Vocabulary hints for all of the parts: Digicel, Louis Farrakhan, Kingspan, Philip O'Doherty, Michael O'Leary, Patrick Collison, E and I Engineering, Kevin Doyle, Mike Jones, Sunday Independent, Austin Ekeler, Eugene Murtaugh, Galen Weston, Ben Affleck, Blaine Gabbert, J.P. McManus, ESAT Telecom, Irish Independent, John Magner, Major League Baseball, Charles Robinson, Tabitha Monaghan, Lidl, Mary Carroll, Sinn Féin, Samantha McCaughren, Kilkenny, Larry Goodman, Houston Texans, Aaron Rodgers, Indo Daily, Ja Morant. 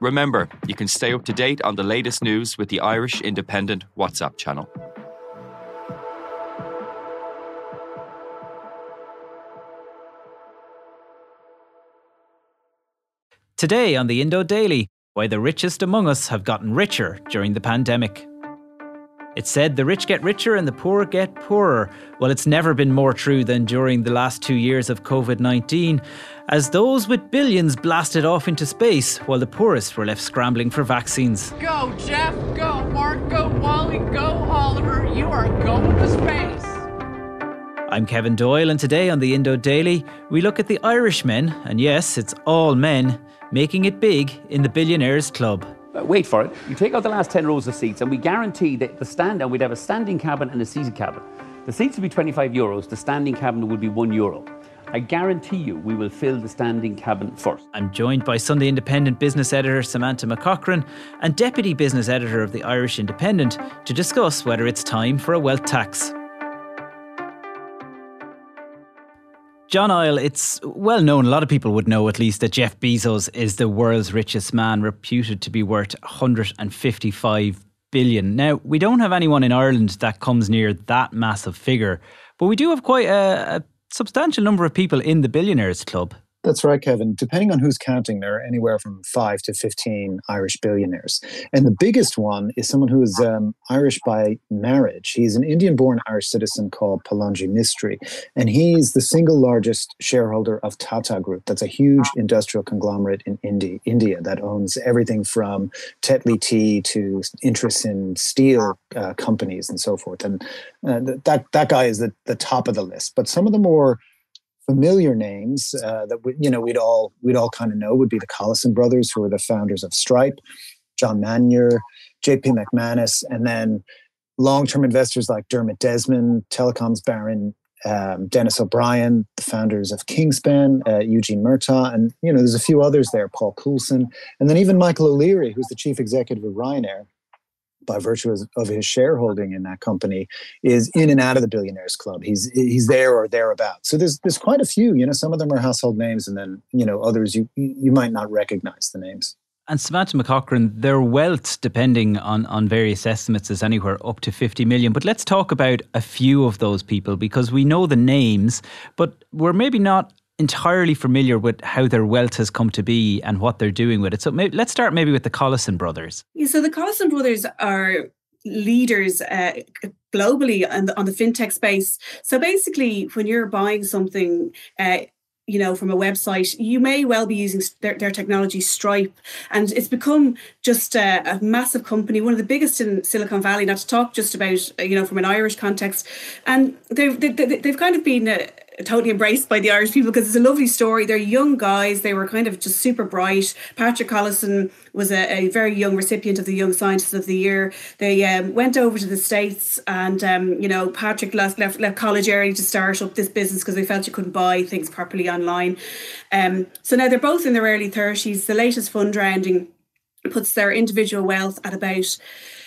Remember, you can stay up to date on the latest news with the Irish Independent WhatsApp channel. Today on the Indo Daily, why the richest among us have gotten richer during the pandemic. It's said the rich get richer and the poor get poorer. Well, it's never been more true than during the last 2 years of COVID-19, as those with billions blasted off into space while the poorest were left scrambling for vaccines. Go, Jeff, go, Mark, go, Wally, go, Oliver, you are going to space. I'm Kevin Doyle, and today on the Indo Daily, we look at the Irish men, and yes, it's all men, making it big in the Billionaires Club. Wait for it. You take out the last 10 rows of seats and we guarantee that the stand, and we'd have a standing cabin and a seated cabin. The seats would be €25, the standing cabin would be €1. I guarantee you we will fill the standing cabin first. I'm joined by Sunday Independent business editor Samantha McCaughren and deputy business editor of the Irish Independent to discuss whether it's time for a wealth tax. John Ihle, it's well known, a lot of people would know at least, that Jeff Bezos is the world's richest man, reputed to be worth $155 billion. Now, we don't have anyone in Ireland that comes near that massive figure, but we do have quite a substantial number of people in the Billionaires Club. That's right, Kevin. Depending on who's counting, there are anywhere from 5 to 15 Irish billionaires. And the biggest one is someone who is Irish by marriage. He's an Indian-born Irish citizen called Palanji Mistry. And he's the single largest shareholder of Tata Group. That's a huge industrial conglomerate in India that owns everything from Tetley Tea to interests in steel companies and so forth. And that guy is the top of the list. But some of the more familiar names that we'd all kind of know would be the Collison brothers, who were the founders of Stripe, John Magner, J.P. McManus, and then long-term investors like Dermot Desmond, telecoms baron Denis O'Brien, the founders of Kingspan, Eugene Murtaugh, and there's a few others there, Paul Coulson, and then even Michael O'Leary, who's the chief executive of Ryanair, by virtue of his shareholding in that company, is in and out of the Billionaires Club. He's there or thereabouts. So there's quite a few. Some of them are household names, and then others you might not recognize the names. And Samantha McCaughren, their wealth, depending on various estimates, is anywhere up to 50 million. But let's talk about a few of those people, because we know the names, but we're maybe not entirely familiar with how their wealth has come to be and what they're doing with it. So let's start maybe with the Collison brothers. Yeah, so the Collison brothers are leaders globally on the fintech space. So basically, when you're buying something, from a website, you may well be using their technology, Stripe. And it's become just a massive company, one of the biggest in Silicon Valley, not to talk just about, from an Irish context. And they've kind of been totally embraced by the Irish people, because it's a lovely story. They're young guys. They were kind of just super bright. Patrick Collison was a very young recipient of the Young Scientist of the Year. They went over to the States, and, Patrick left college early to start up this business because they felt you couldn't buy things properly online. So now they're both in their early 30s. The latest fund rounding puts their individual wealth at about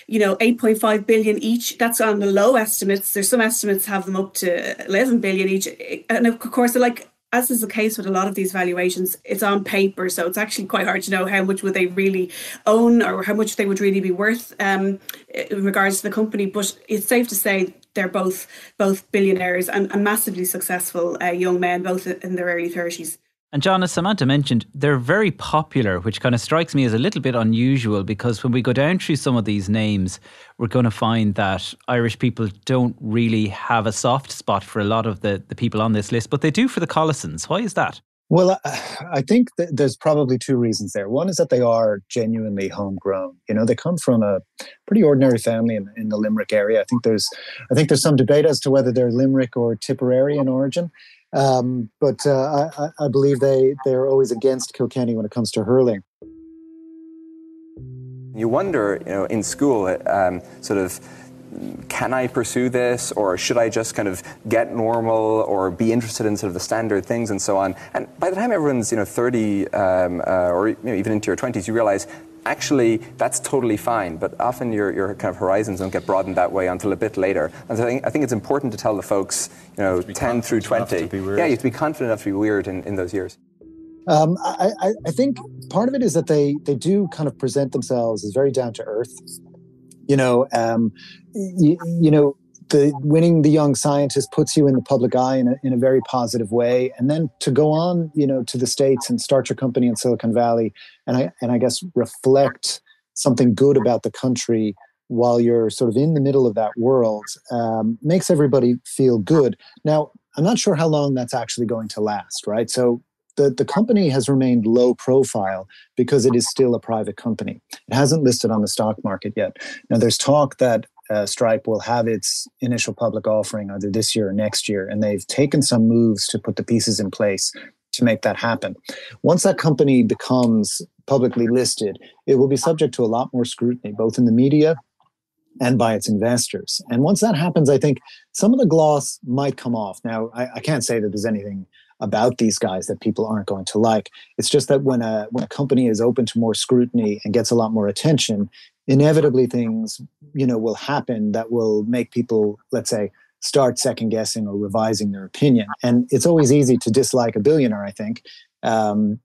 $8.5 billion each. That's on the low estimates. There's some estimates have them up to $11 billion each. And of course, as is the case with a lot of these valuations, it's on paper. So it's actually quite hard to know how much would they really own or how much they would really be worth in regards to the company. But it's safe to say they're both billionaires and massively successful young men, both in their early 30s. And John, as Samantha mentioned, they're very popular, which kind of strikes me as a little bit unusual, because when we go down through some of these names, we're going to find that Irish people don't really have a soft spot for a lot of the people on this list, but they do for the Collisons. Why is that? Well, I think that there's probably two reasons there. One is that they are genuinely homegrown. They come from a pretty ordinary family in the Limerick area. I think there's some debate as to whether they're Limerick or Tipperary in origin. But I believe they're always against Kilkenny when it comes to hurling. You wonder, in school, sort of, can I pursue this, or should I just kind of get normal, or be interested in sort of the standard things and so on? And by the time everyone's 30 or even into your 20s, you realize actually that's totally fine. But often your kind of horizons don't get broadened that way until a bit later. And so I think it's important to tell the folks 10 through 20. Yeah, you have to be confident enough to be weird in those years. I think part of it is that they do kind of present themselves as very down to earth. The winning the young scientist puts you in the public eye in a very positive way, and then to go on, to the States and start your company in Silicon Valley, and I guess reflect something good about the country while you're sort of in the middle of that world makes everybody feel good. Now, I'm not sure how long that's actually going to last, right? So the company has remained low profile because it is still a private company. It hasn't listed on the stock market yet. Now, there's talk that Stripe will have its initial public offering either this year or next year, and they've taken some moves to put the pieces in place to make that happen. Once that company becomes publicly listed, it will be subject to a lot more scrutiny, both in the media and by its investors. And once that happens, I think some of the gloss might come off. Now, I can't say that there's anything about these guys that people aren't going to like. It's just that when a company is open to more scrutiny and gets a lot more attention, inevitably things, will happen that will make people, let's say, start second guessing or revising their opinion. And it's always easy to dislike a billionaire, I think,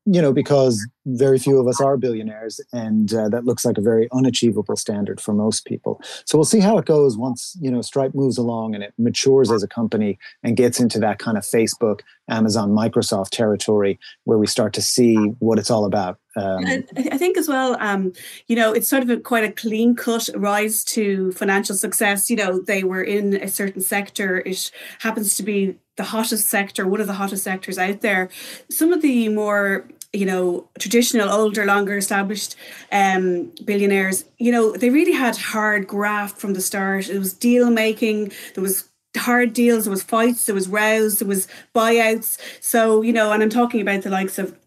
because very few of us are billionaires, and that looks like a very unachievable standard for most people. So we'll see how it goes once, Stripe moves along and it matures as a company and gets into that kind of Facebook, Amazon, Microsoft territory where we start to see what it's all about. I think as well, it's sort of quite a clean cut rise to financial success. They were in a certain sector. It happens to be the hottest sector, one of the hottest sectors out there. Some of the more traditional, older, longer established billionaires, they really had hard graft from the start. It was deal making. There was hard deals. There was fights. There was rows. There was buyouts. So, and I'm talking about the likes of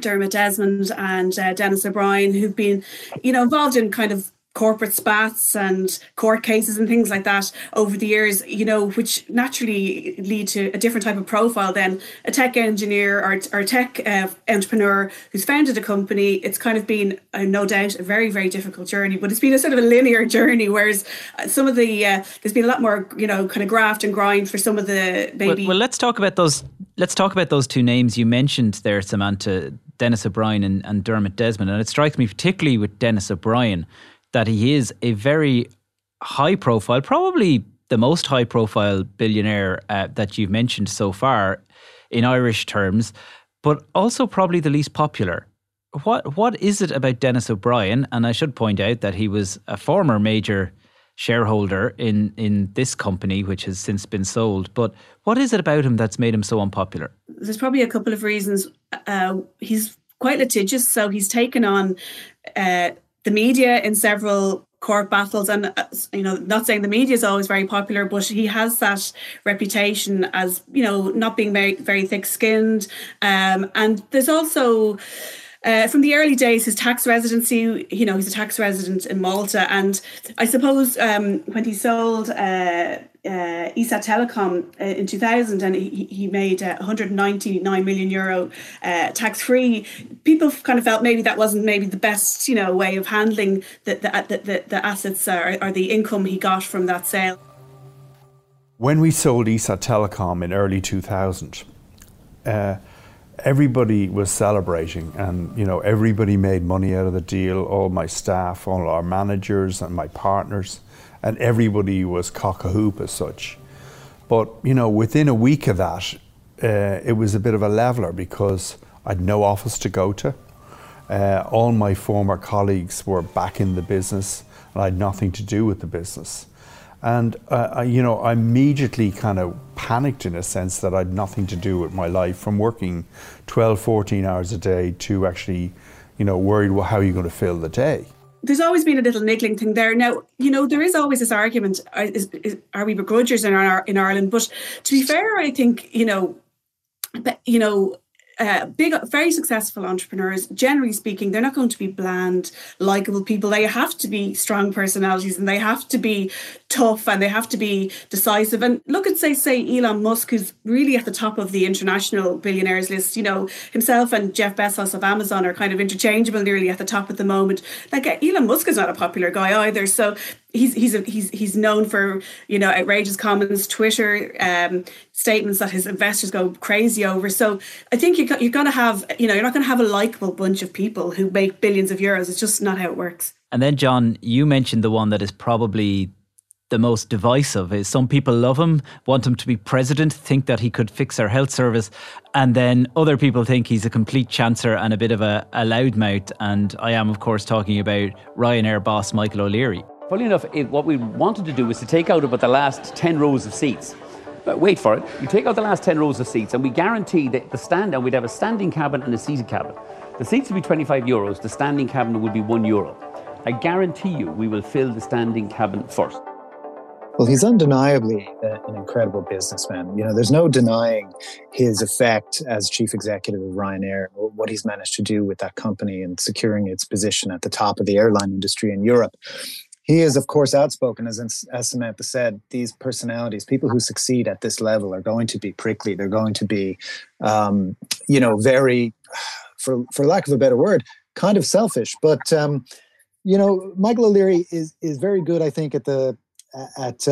Dermot Desmond and Denis O'Brien, who've been, involved in kind of corporate spats and court cases and things like that over the years, which naturally lead to a different type of profile than a tech engineer or tech entrepreneur who's founded a company. It's kind of been, no doubt, a very, very difficult journey, but it's been a sort of a linear journey, whereas some of the, there's been a lot more, kind of graft and grind for some of the maybe... Well, let's talk about those two names you mentioned there, Samantha, Denis O'Brien and Dermot Desmond. And it strikes me, particularly with Denis O'Brien, that he is a very high profile, probably the most high profile billionaire that you've mentioned so far in Irish terms, but also probably the least popular. What is it about Denis O'Brien? And I should point out that he was a former major shareholder in this company, which has since been sold. But what is it about him that's made him so unpopular? There's probably a couple of reasons. He's quite litigious, so he's taken on... the media in several court battles, and not saying the media is always very popular, but he has that reputation as not being very, very thick-skinned, and there's also from the early days his tax residency. He's a tax resident in Malta, and I suppose when he sold ESAT Telecom in 2000, and he made €199 million tax free. People kind of felt maybe that wasn't maybe the best way of handling the assets or the income he got from that sale. When we sold ESAT Telecom in early 2000, everybody was celebrating, and everybody made money out of the deal. All my staff, all our managers, and my partners. And everybody was cock-a-hoop as such. But, within a week of that, it was a bit of a leveler because I'd no office to go to. All my former colleagues were back in the business and I had nothing to do with the business. And, I immediately kind of panicked in a sense that I had nothing to do with my life, from working 12, 14 hours a day to actually, worried, well, how are you going to fill the day? There's always been a little niggling thing there. Now, there is always this argument, are we begrudgers in Ireland? But to be fair, I think, big, very successful entrepreneurs, generally speaking, they're not going to be bland, likable people. They have to be strong personalities and they have to be tough and they have to be decisive. And look at, say Elon Musk, who's really at the top of the international billionaires list. You know, himself and Jeff Bezos of Amazon are kind of interchangeable nearly at the top at the moment. Like, Elon Musk is not a popular guy either. So he's known for, you know, outrageous comments, Twitter statements that his investors go crazy over. So I think you're going to have, you know, you're not going to have a likable bunch of people who make billions of euros. It's just not how it works. And then, John, you mentioned the one that is probably the most divisive. Is some people love him, want him to be president, think that he could fix our health service, and then other people think he's a complete chancer and a bit of a loudmouth. And I am, of course, talking about Ryanair boss Michael O'Leary. Funny enough, what we wanted to do was to take out about the last 10 rows of seats. But wait for it. You take out the last 10 rows of seats and we guaranteed that the stand, and we'd have a standing cabin and a seated cabin. The seats would be €25, the standing cabin would be €1. I guarantee you we will fill the standing cabin first. Well, he's undeniably an incredible businessman. You know, there's no denying his effect as chief executive of Ryanair, what he's managed to do with that company and securing its position at the top of the airline industry in Europe. He is, of course, outspoken. As Samantha said, these personalities, people who succeed at this level, are going to be prickly. They're going to be, you know, very, for lack of a better word, kind of selfish. But, you know, Michael O'Leary is very good, I think, at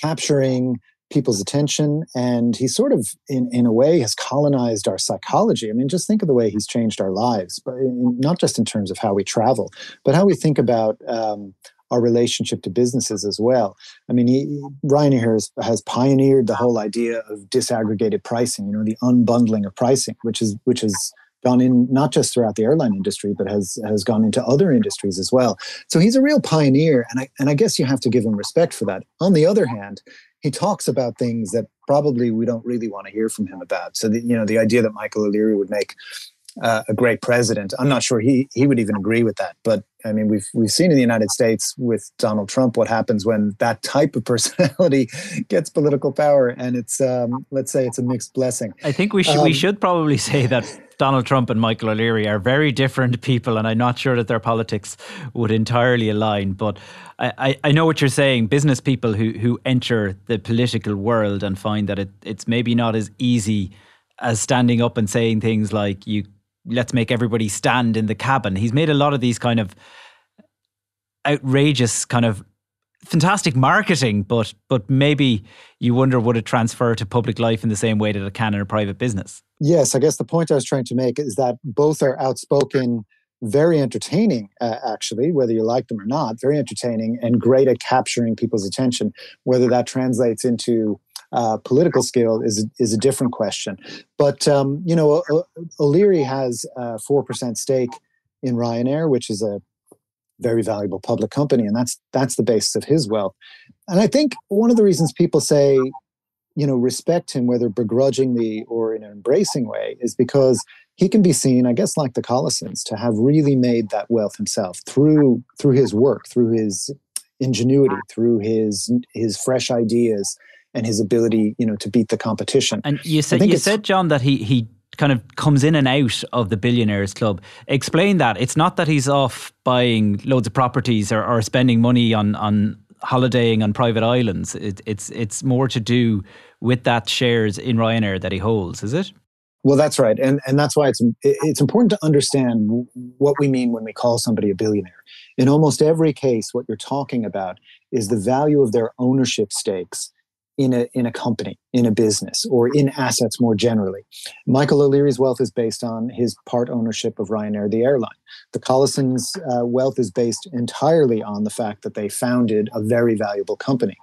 capturing people's attention. And he sort of, in a way, has colonized our psychology. I mean, just think of the way he's changed our lives, but not just in terms of how we travel, but how we think about our relationship to businesses as well. I mean, Ryanair has pioneered the whole idea of disaggregated pricing, you know, the unbundling of pricing, which is gone in not just throughout the airline industry, but has gone into other industries as well. So he's a real pioneer, and I guess you have to give him respect for that. On the other hand, he talks about things that probably we don't really want to hear from him about. So, you know, the idea that Michael O'Leary would make a great president, I'm not sure he would even agree with that. But I mean, we've seen in the United States with Donald Trump what happens when that type of personality gets political power, and it's let's say it's a mixed blessing. I think we should probably say that Donald Trump and Michael O'Leary are very different people, and I'm not sure that their politics would entirely align. But I know what you're saying. Business people who enter the political world and find that it's maybe not as easy as standing up and saying things like, let's make everybody stand in the cabin. He's made a lot of these kind of outrageous, kind of fantastic marketing, but maybe you wonder, would it transfer to public life in the same way that it can in a private business? Yes, I guess the point I was trying to make is that both are outspoken, very entertaining, actually, whether you like them or not, very entertaining and great at capturing people's attention. Whether that translates into political skill is a different question. But, you know, O'Leary has a 4% stake in Ryanair, which is a very valuable public company. And that's the basis of his wealth. And I think one of the reasons people say, you know, respect him, whether begrudgingly or in an embracing way, is because he can be seen, I guess, like the Collisons, to have really made that wealth himself through his work, through his ingenuity, through his fresh ideas, and his ability, you know, to beat the competition. And you said, John, that he kind of comes in and out of the billionaires club. Explain that. It's not that he's off buying loads of properties or spending money on holidaying on private islands. It's more to do with that shares in Ryanair that he holds, is it? Well, that's right. And that's why it's important to understand what we mean when we call somebody a billionaire. In almost every case, what you're talking about is the value of their ownership stakes in a company, in a business, or in assets more generally. Michael O'Leary's wealth is based on his part ownership of Ryanair, the airline. The Collisons' wealth is based entirely on the fact that they founded a very valuable company.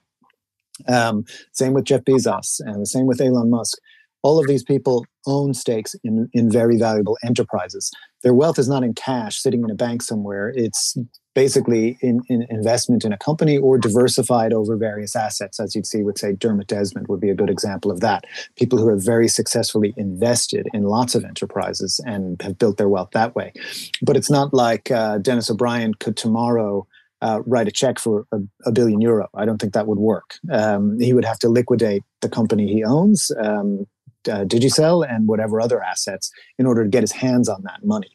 Same with Jeff Bezos and the same with Elon Musk. All of these people own stakes in very valuable enterprises. Their wealth is not in cash sitting in a bank somewhere. It's basically in investment in a company or diversified over various assets, as you'd see with, say, Dermot Desmond would be a good example of that. People who have very successfully invested in lots of enterprises and have built their wealth that way. But it's not like Denis O'Brien could tomorrow write a check for a €1 billion. I don't think that would work. He would have to liquidate the company he owns, Digicel and whatever other assets in order to get his hands on that money.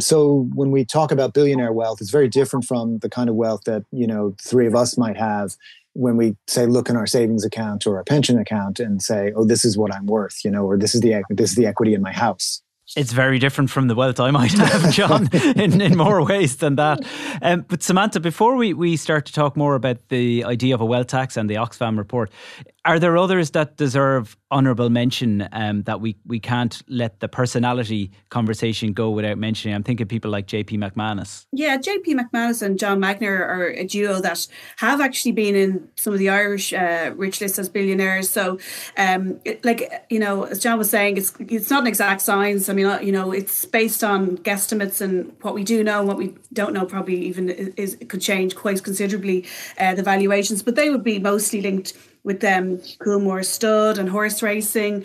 So when we talk about billionaire wealth, it's very different from the kind of wealth that, you know, three of us might have when we say, look in our savings account or our pension account and say, oh, this is what I'm worth, you know, or this is the equity in my house. It's very different from the wealth I might have, John, in more ways than that. But Samantha, before we start to talk more about the idea of a wealth tax and the Oxfam report, are there others that deserve honourable mention that we can't let the personality conversation go without mentioning? I'm thinking people like J.P. McManus. Yeah, J.P. McManus and John Magner are a duo that have actually been in some of the Irish rich lists as billionaires. So, as John was saying, it's not an exact science. I mean, you know, it's based on guesstimates, and what we do know, what we don't know probably even could change quite considerably, the valuations. But they would be mostly linked with Coolmore Stud and horse racing.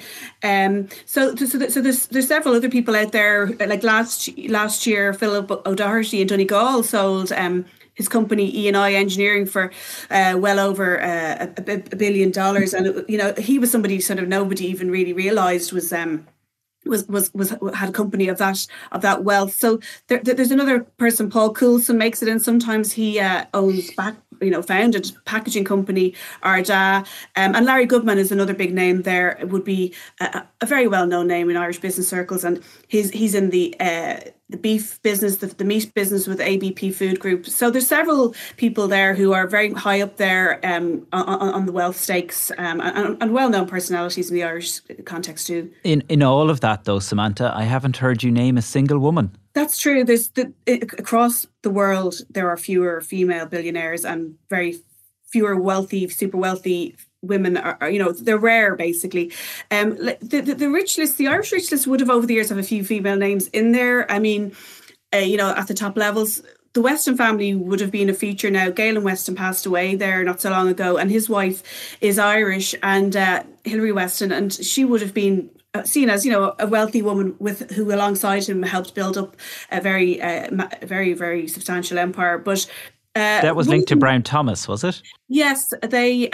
So there's several other people out there. Like last year, Philip O'Doherty in Donegal sold his company E and I Engineering for well over $1 billion. And it, you know, he was somebody sort of nobody even really realised was had a company of that wealth. So there's another person, Paul Coulson, makes it in. Sometimes he owns founded packaging company Arda, and Larry Goodman is another big name. There it would be a very well known name in Irish business circles, and he's in the beef business, the meat business with ABP Food Group. So there's several people there who are very high up there on the wealth stakes, and well known personalities in the Irish context too. In all of that though, Samantha, I haven't heard you name a single woman. That's true. There's across the world, there are fewer female billionaires and very fewer wealthy, super wealthy women. They're rare, basically. The rich list, the Irish rich list would have over the years have a few female names in there. I mean, at the top levels, the Weston family would have been a feature now. Galen Weston passed away there not so long ago, and his wife is Irish, and Hilary Weston, and she would have been seen as, you know, a wealthy woman who alongside him helped build up a very, very substantial empire. But that was linked to Brown Thomas, was it? Yes, they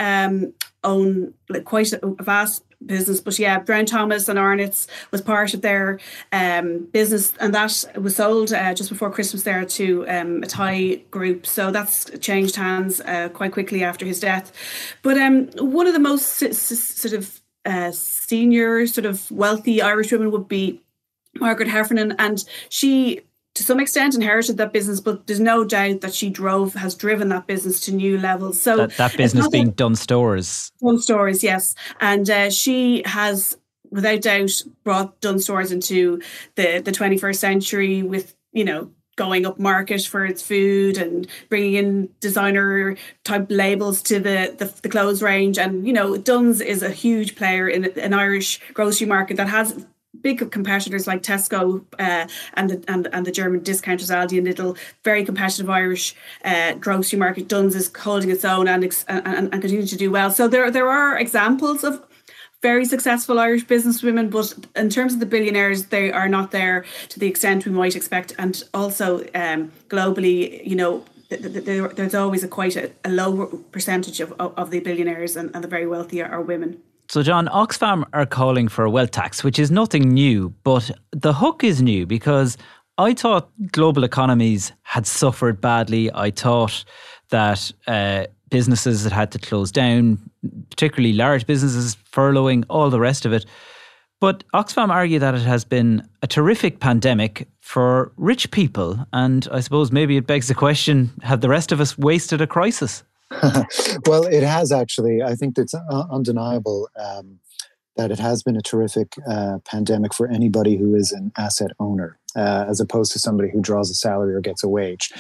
own quite a vast business. But yeah, Brown Thomas and Arnott's was part of their business, and that was sold just before Christmas there to a Thai group. So that's changed hands quite quickly after his death. But one of the most senior sort of wealthy Irish women would be Margaret Heffernan, and she to some extent inherited that business, but there's no doubt that she has driven that business to new levels. So that business being Dunnes Stores. Dunnes Stores, yes. And she has without doubt brought Dunnes Stores into the 21st century with, you know, going up market for its food and bringing in designer type labels to the clothes range. And, you know, Dunnes is a huge player in an Irish grocery market that has big competitors like Tesco and the German discounters Aldi and Lidl. Very competitive Irish grocery market. Dunnes is holding its own and continuing to do well. So there are examples of very successful Irish businesswomen, but in terms of the billionaires, they are not there to the extent we might expect. And also globally, you know, there's always quite a low percentage of the billionaires and the very wealthy are women. So John, Oxfam are calling for a wealth tax, which is nothing new, but the hook is new because I thought global economies had suffered badly. I thought that businesses that had to close down, particularly large businesses, furloughing, all the rest of it. But Oxfam argue that it has been a terrific pandemic for rich people. And I suppose maybe it begs the question, have the rest of us wasted a crisis? Well, it has actually. I think that's undeniable that it has been a terrific pandemic for anybody who is an asset owner, as opposed to somebody who draws a salary or gets a wage.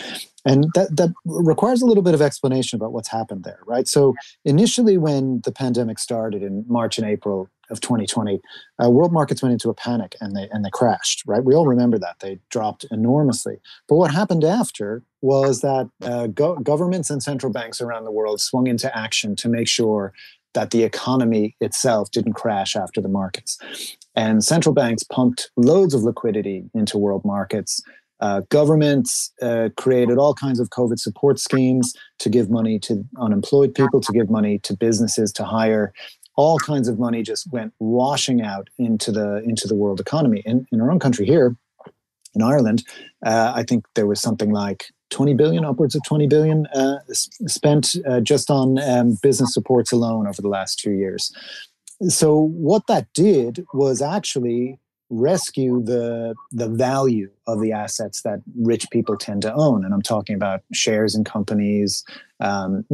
And that requires a little bit of explanation about what's happened there, right? So initially when the pandemic started in March and April of 2020, world markets went into a panic and they crashed, right? We all remember that. They dropped enormously. But what happened after was that governments and central banks around the world swung into action to make sure that the economy itself didn't crash after the markets. And central banks pumped loads of liquidity into world markets. Governments created all kinds of COVID support schemes to give money to unemployed people, to give money to businesses to hire all kinds of money just went washing out into the world economy. In our own country here, in Ireland, I think there was something like 20 billion, upwards of 20 billion spent just on business supports alone over the last 2 years. So what that did was actually rescue the value of the assets that rich people tend to own. And I'm talking about shares in companies, their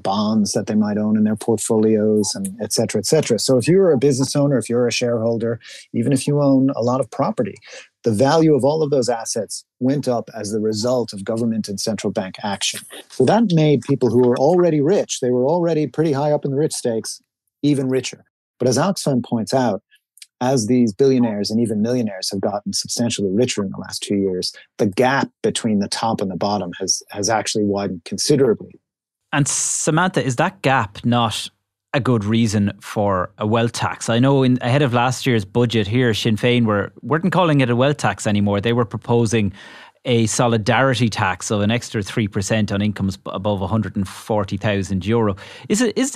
bonds that they might own in their portfolios, and et cetera, et cetera. So if you're a business owner, if you're a shareholder, even if you own a lot of property, the value of all of those assets went up as the result of government and central bank action. So that made people who were already rich, they were already pretty high up in the rich stakes, even richer. But as Oxfam points out, as these billionaires and even millionaires have gotten substantially richer in the last 2 years, the gap between the top and the bottom has actually widened considerably. And Samantha, is that gap not a good reason for a wealth tax? I know ahead of last year's budget here, Sinn Féin weren't calling it a wealth tax anymore. They were proposing a solidarity tax of an extra 3% on incomes above €140,000. Is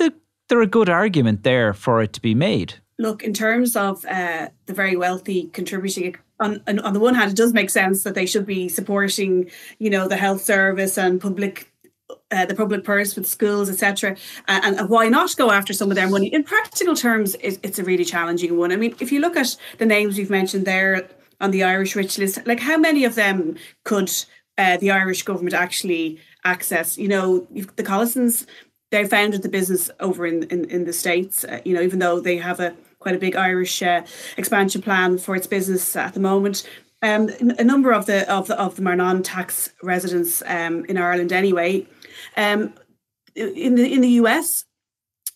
there a good argument there for it to be made? Look, in terms of the very wealthy contributing, on the one hand, it does make sense that they should be supporting, the health service and the public purse with schools, etc. And why not go after some of their money? In practical terms, it's a really challenging one. I mean, if you look at the names you've mentioned there on the Irish rich list, like how many of them could the Irish government actually access? The Collisons, they founded the business over in the States, even though they have quite a big Irish expansion plan for its business at the moment. A number of them are non-tax residents in Ireland anyway. In the US,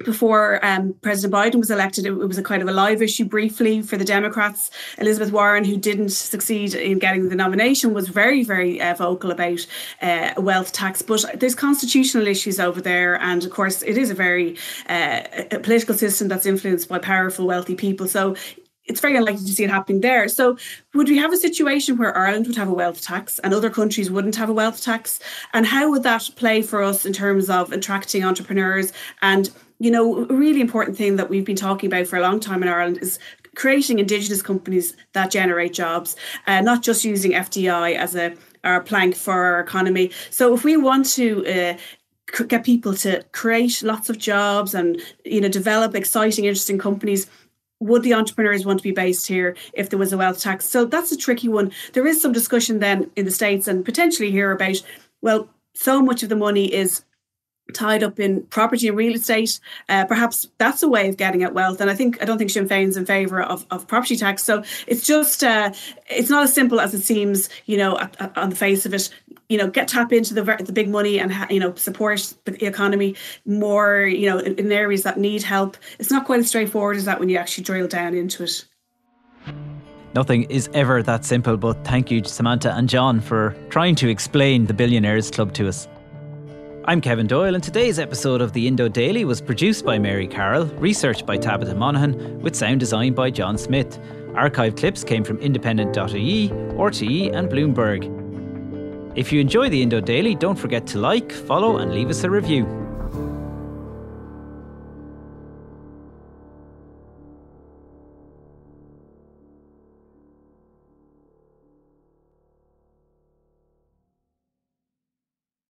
before President Biden was elected, it was a kind of a live issue briefly for the Democrats. Elizabeth Warren, who didn't succeed in getting the nomination, was very, very vocal about a wealth tax. But there's constitutional issues over there. And of course, it is a very a political system that's influenced by powerful, wealthy people. So it's very unlikely to see it happening there. So would we have a situation where Ireland would have a wealth tax and other countries wouldn't have a wealth tax? And how would that play for us in terms of attracting entrepreneurs? And a really important thing that we've been talking about for a long time in Ireland is creating Indigenous companies that generate jobs, not just using FDI as our plank for our economy. So if we want to get people to create lots of jobs and, develop exciting, interesting companies, would the entrepreneurs want to be based here if there was a wealth tax? So that's a tricky one. There is some discussion then in the States and potentially here about, well, so much of the money is tied up in property and real estate. Perhaps that's a way of getting at wealth. And I don't think Sinn Féin's in favour of property tax. So it's just, it's not as simple as it seems, on the face of it. Tap into the big money and, support the economy more, in areas that need help. It's not quite as straightforward as that when you actually drill down into it. Nothing is ever that simple, but thank you, Samantha and John, for trying to explain the Billionaires Club to us. I'm Kevin Doyle, and today's episode of the Indo Daily was produced by Mary Carroll, researched by Tabitha Monaghan, with sound design by John Smith. Archive clips came from independent.ie, RTE and Bloomberg. If you enjoy the Indo Daily, don't forget to like, follow and leave us a review.